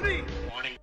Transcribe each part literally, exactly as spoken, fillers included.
three. Morning.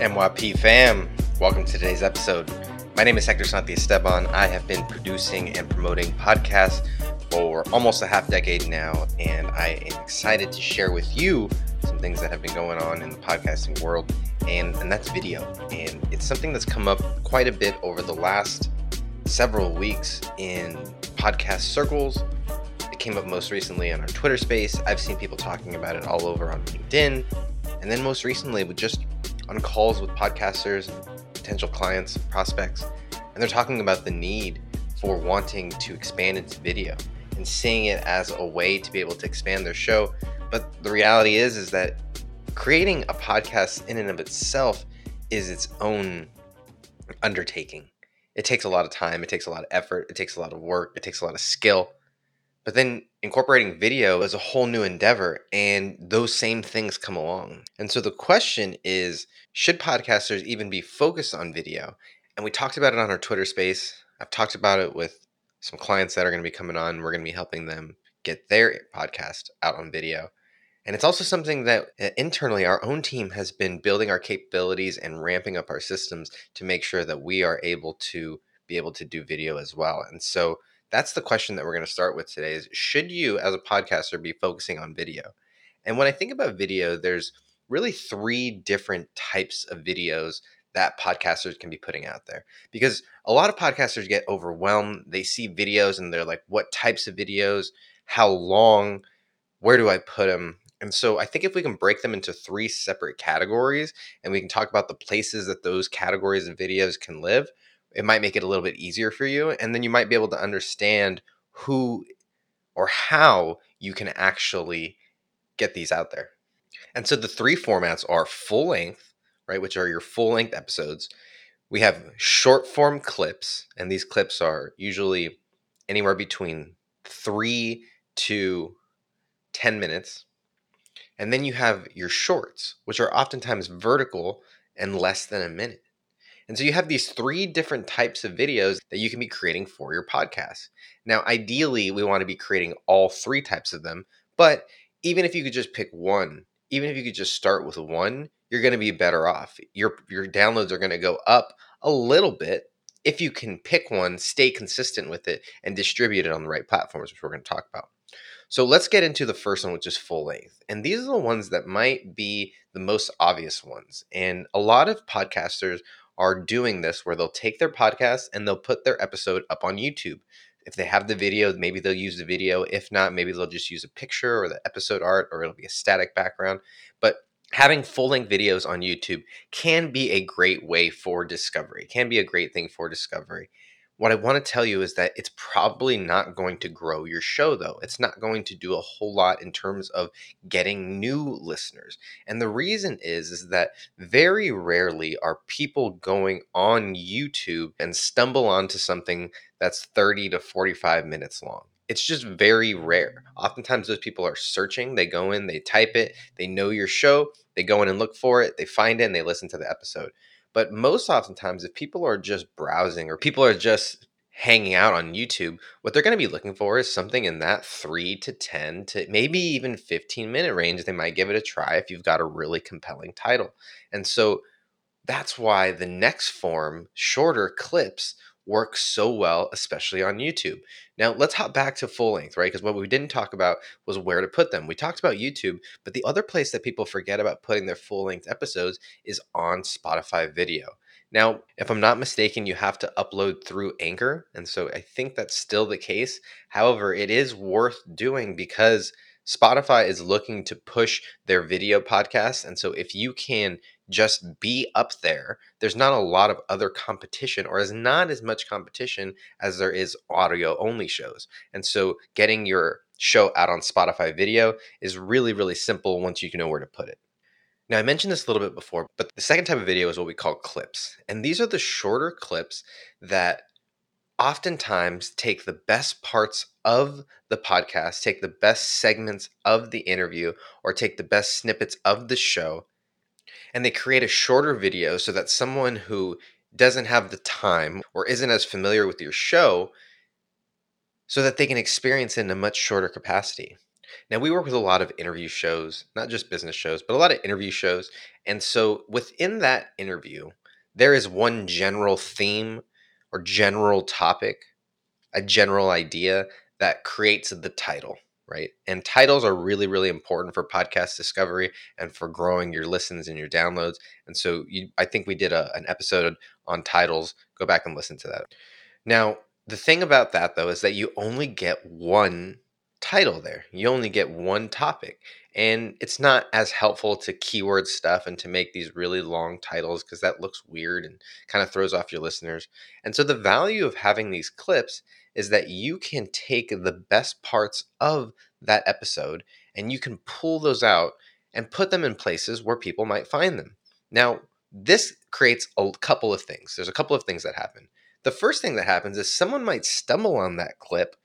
M Y P fam, welcome to today's episode. My name is Hector Santiago Esteban. I have been producing and promoting podcasts for almost a half decade now, and I am excited to share with you some things that have been going on in the podcasting world, and, and that's video. And it's something that's come up quite a bit over the last several weeks in podcast circles. It came up most recently on our Twitter space. I've seen people talking about it all over on LinkedIn, and then most recently with just on calls with podcasters, potential clients, prospects, and they're talking about the need for wanting to expand into video and seeing it as a way to be able to expand their show. But the reality is, is that creating a podcast in and of itself is its own undertaking. It takes a lot of time, it takes a lot of effort, it takes a lot of work, it takes a lot of skill. But then incorporating video is a whole new endeavor, and those same things come along. And so the question is, should podcasters even be focused on video? And we talked about it on our Twitter space. I've talked about it with some clients that are going to be coming on. We're going to be helping them get their podcast out on video. And it's also something that uh, internally our own team has been building our capabilities and ramping up our systems to make sure that we are able to be able to do video as well. And so that's the question that we're going to start with today is, should you as a podcaster be focusing on video? And when I think about video, there's really three different types of videos that podcasters can be putting out there. Because a lot of podcasters get overwhelmed. They see videos and they're like, what types of videos? How long? Where do I put them? And so I think if we can break them into three separate categories and we can talk about the places that those categories of videos can live, it might make it a little bit easier for you. And then you might be able to understand who or how you can actually get these out there. And so the three formats are full length, right, which are your full-length episodes. We have short-form clips, and these clips are usually anywhere between three to ten minutes. And then you have your shorts, which are oftentimes vertical and less than a minute. And so you have these three different types of videos that you can be creating for your podcast. Now, ideally, we want to be creating all three types of them, but even if you could just pick one, even if you could just start with one, you're going to be better off. Your your downloads are going to go up a little bit if you can pick one, stay consistent with it, and distribute it on the right platforms, which we're going to talk about. So let's get into the first one, which is full length. And these are the ones that might be the most obvious ones. And a lot of podcasters are doing this where they'll take their podcast and they'll put their episode up on YouTube. If they have the video, maybe they'll use the video. If not, maybe they'll just use a picture or the episode art, or it'll be a static background. But having full-length videos on YouTube can be a great way for discovery. It can be a great thing for discovery. What I want to tell you is that it's probably not going to grow your show, though. It's not going to do a whole lot in terms of getting new listeners. And the reason is, is that very rarely are people going on YouTube and stumble onto something that's thirty to forty-five minutes long. It's just very rare. Oftentimes those people are searching. They go in, they type it, they know your show, they go in and look for it, they find it, and they listen to the episode. But most oftentimes, if people are just browsing or people are just hanging out on YouTube, what they're going to be looking for is something in that three to ten to maybe even fifteen minute range. They might give it a try if you've got a really compelling title. And so that's why the next form, shorter clips, works so well, especially on YouTube. Now, let's hop back to full length, right? Because what we didn't talk about was where to put them. We talked about YouTube, but the other place that people forget about putting their full length episodes is on Spotify Video. Now, if I'm not mistaken, you have to upload through Anchor. And so I think that's still the case. However, it is worth doing because Spotify is looking to push their video podcasts. And so if you can just be up there, there's not a lot of other competition, or is not as much competition as there is audio only shows. And so getting your show out on Spotify Video is really, really simple once you know where to put it. Now, I mentioned this a little bit before, but the second type of video is what we call clips. And these are the shorter clips that oftentimes take the best parts of the podcast, take the best segments of the interview, or take the best snippets of the show, and they create a shorter video so that someone who doesn't have the time or isn't as familiar with your show so that they can experience it in a much shorter capacity. Now, we work with a lot of interview shows, not just business shows, but a lot of interview shows. And so within that interview, there is one general theme or general topic, a general idea that creates the title, right? And titles are really, really important for podcast discovery and for growing your listens and your downloads. And so you, I think we did a, an episode on titles. Go back and listen to that. Now, the thing about that, though, is that you only get one title there. You only get one topic. And it's not as helpful to keyword stuff and to make these really long titles because that looks weird and kind of throws off your listeners. And so the value of having these clips is that you can take the best parts of that episode and you can pull those out and put them in places where people might find them. Now, this creates a couple of things. There's a couple of things that happen. The first thing that happens is someone might stumble on that clip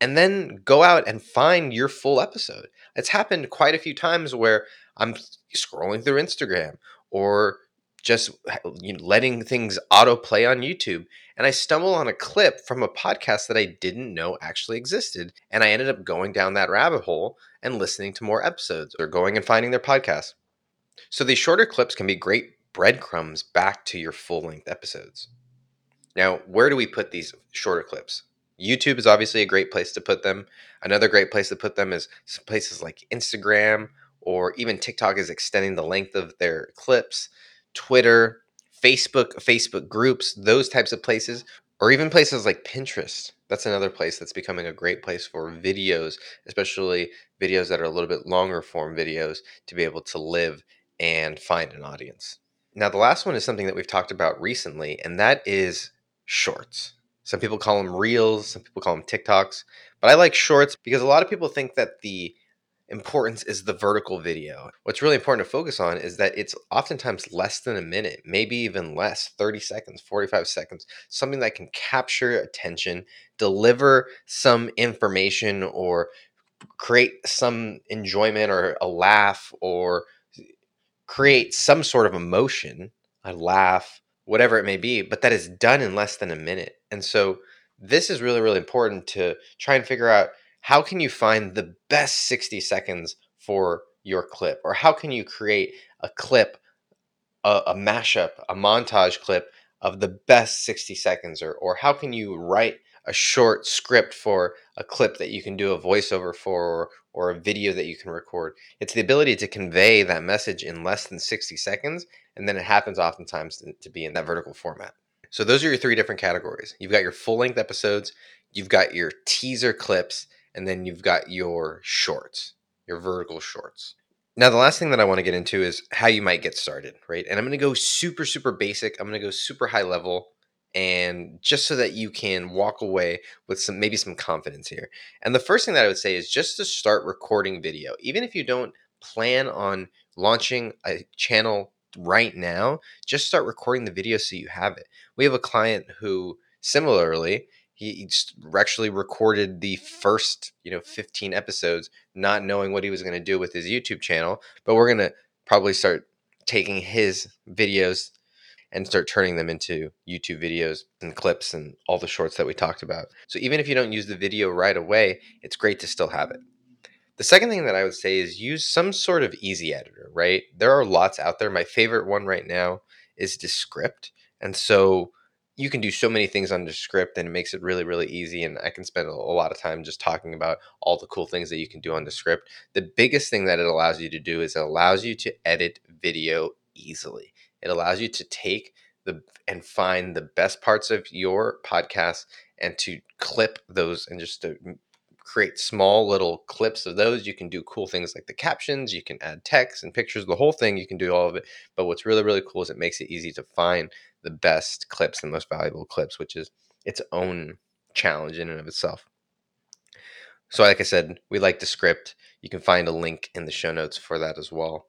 and then go out and find your full episode. It's happened quite a few times where I'm scrolling through Instagram or just letting things autoplay on YouTube, and I stumble on a clip from a podcast that I didn't know actually existed, and I ended up going down that rabbit hole and listening to more episodes or going and finding their podcast. So these shorter clips can be great breadcrumbs back to your full-length episodes. Now, where do we put these shorter clips? YouTube is obviously a great place to put them. Another great place to put them is places like Instagram, or even TikTok is extending the length of their clips, Twitter, Facebook, Facebook groups, those types of places, or even places like Pinterest. That's another place that's becoming a great place for videos, especially videos that are a little bit longer form videos, to be able to live and find an audience. Now, the last one is something that we've talked about recently, and that is shorts. Some people call them reels, some people call them TikToks, but I like shorts because a lot of people think that the importance is the vertical video. What's really important to focus on is that it's oftentimes less than a minute, maybe even less, thirty seconds, forty-five seconds, something that can capture attention, deliver some information or create some enjoyment or a laugh or create some sort of emotion, a laugh, whatever it may be, but that is done in less than a minute. And so this is really, really important to try and figure out, how can you find the best sixty seconds for your clip? Or how can you create a clip, a, a mashup, a montage clip of the best sixty seconds? Or, or how can you write a short script for a clip that you can do a voiceover for, or, or a video that you can record? It's the ability to convey that message in less than sixty seconds, and then it happens oftentimes to, to be in that vertical format. So those are your three different categories. You've got your full-length episodes, you've got your teaser clips, and then you've got your shorts, your vertical shorts. Now, the last thing that I want to get into is how you might get started, right? And I'm going to go super, super basic. I'm going to go super high level. And just so that you can walk away with some, maybe some confidence here. And the first thing that I would say is just to start recording video. Even if you don't plan on launching a channel right now, just start recording the video so you have it. We have a client who similarly, he actually recorded the first, you know, fifteen episodes, not knowing what he was going to do with his YouTube channel, but we're going to probably start taking his videos and start turning them into YouTube videos and clips and all the shorts that we talked about. So even if you don't use the video right away, it's great to still have it. The second thing that I would say is use some sort of easy editor, right? There are lots out there. My favorite one right now is Descript. And so you can do so many things on Descript, and it makes it really, really easy. And I can spend a lot of time just talking about all the cool things that you can do on Descript. The biggest thing that it allows you to do is it allows you to edit video easily. It allows you to take the and find the best parts of your podcast and to clip those and just to create small little clips of those. You can do cool things like the captions. You can add text and pictures, the whole thing. You can do all of it. But what's really, really cool is it makes it easy to find the best clips and most valuable clips, which is its own challenge in and of itself. So like I said, we like Descript. You can find a link in the show notes for that as well.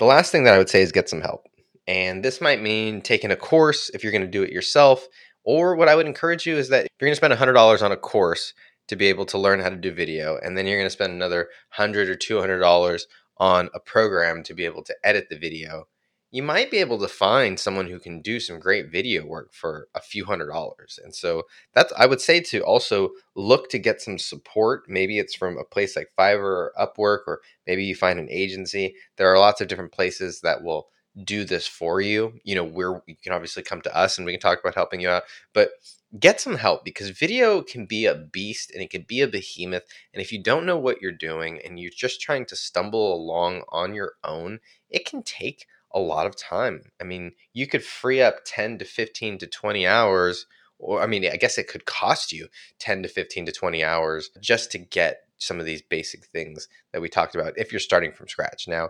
The last thing that I would say is get some help. And this might mean taking a course if you're going to do it yourself. Or what I would encourage you is that if you're going to spend one hundred dollars on a course to be able to learn how to do video, and then you're going to spend another one hundred dollars or two hundred dollars on a program to be able to edit the video, you might be able to find someone who can do some great video work for a few hundred dollars. And so that's, I would say, to also look to get some support. Maybe it's from a place like Fiverr or Upwork, or maybe you find an agency. There are lots of different places that will do this for you. You know, we're, you can obviously come to us and we can talk about helping you out, but get some help, because video can be a beast and it can be a behemoth. And if you don't know what you're doing and you're just trying to stumble along on your own, it can take a lot of time. I mean, you could free up ten to fifteen to twenty hours, or I mean, I guess it could cost you ten to fifteen to twenty hours just to get some of these basic things that we talked about if you're starting from scratch. Now,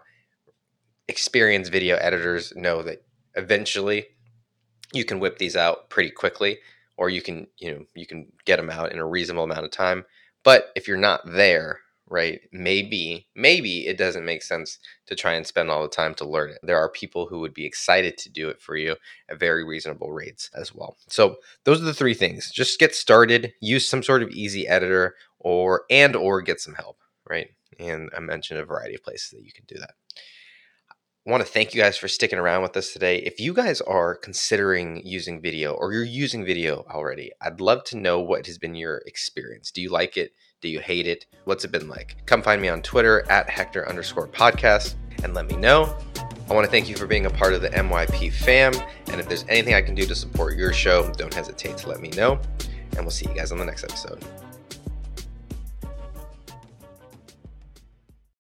experienced video editors know that eventually you can whip these out pretty quickly, or you can, you know, you can get them out in a reasonable amount of time. But if you're not there, right, maybe, maybe it doesn't make sense to try and spend all the time to learn it. There are people who would be excited to do it for you at very reasonable rates as well. So those are the three things. Just get started, use some sort of easy editor, or, and, or get some help, right? And I mentioned a variety of places that you can do that. I want to thank you guys for sticking around with us today. If you guys are considering using video, or you're using video already, I'd love to know what has been your experience. Do you like it? Do you hate it? What's it been like? Come find me on Twitter at Hector underscore podcast and let me know. I want to thank you for being a part of the M Y P fam. And if there's anything I can do to support your show, don't hesitate to let me know. And we'll see you guys on the next episode.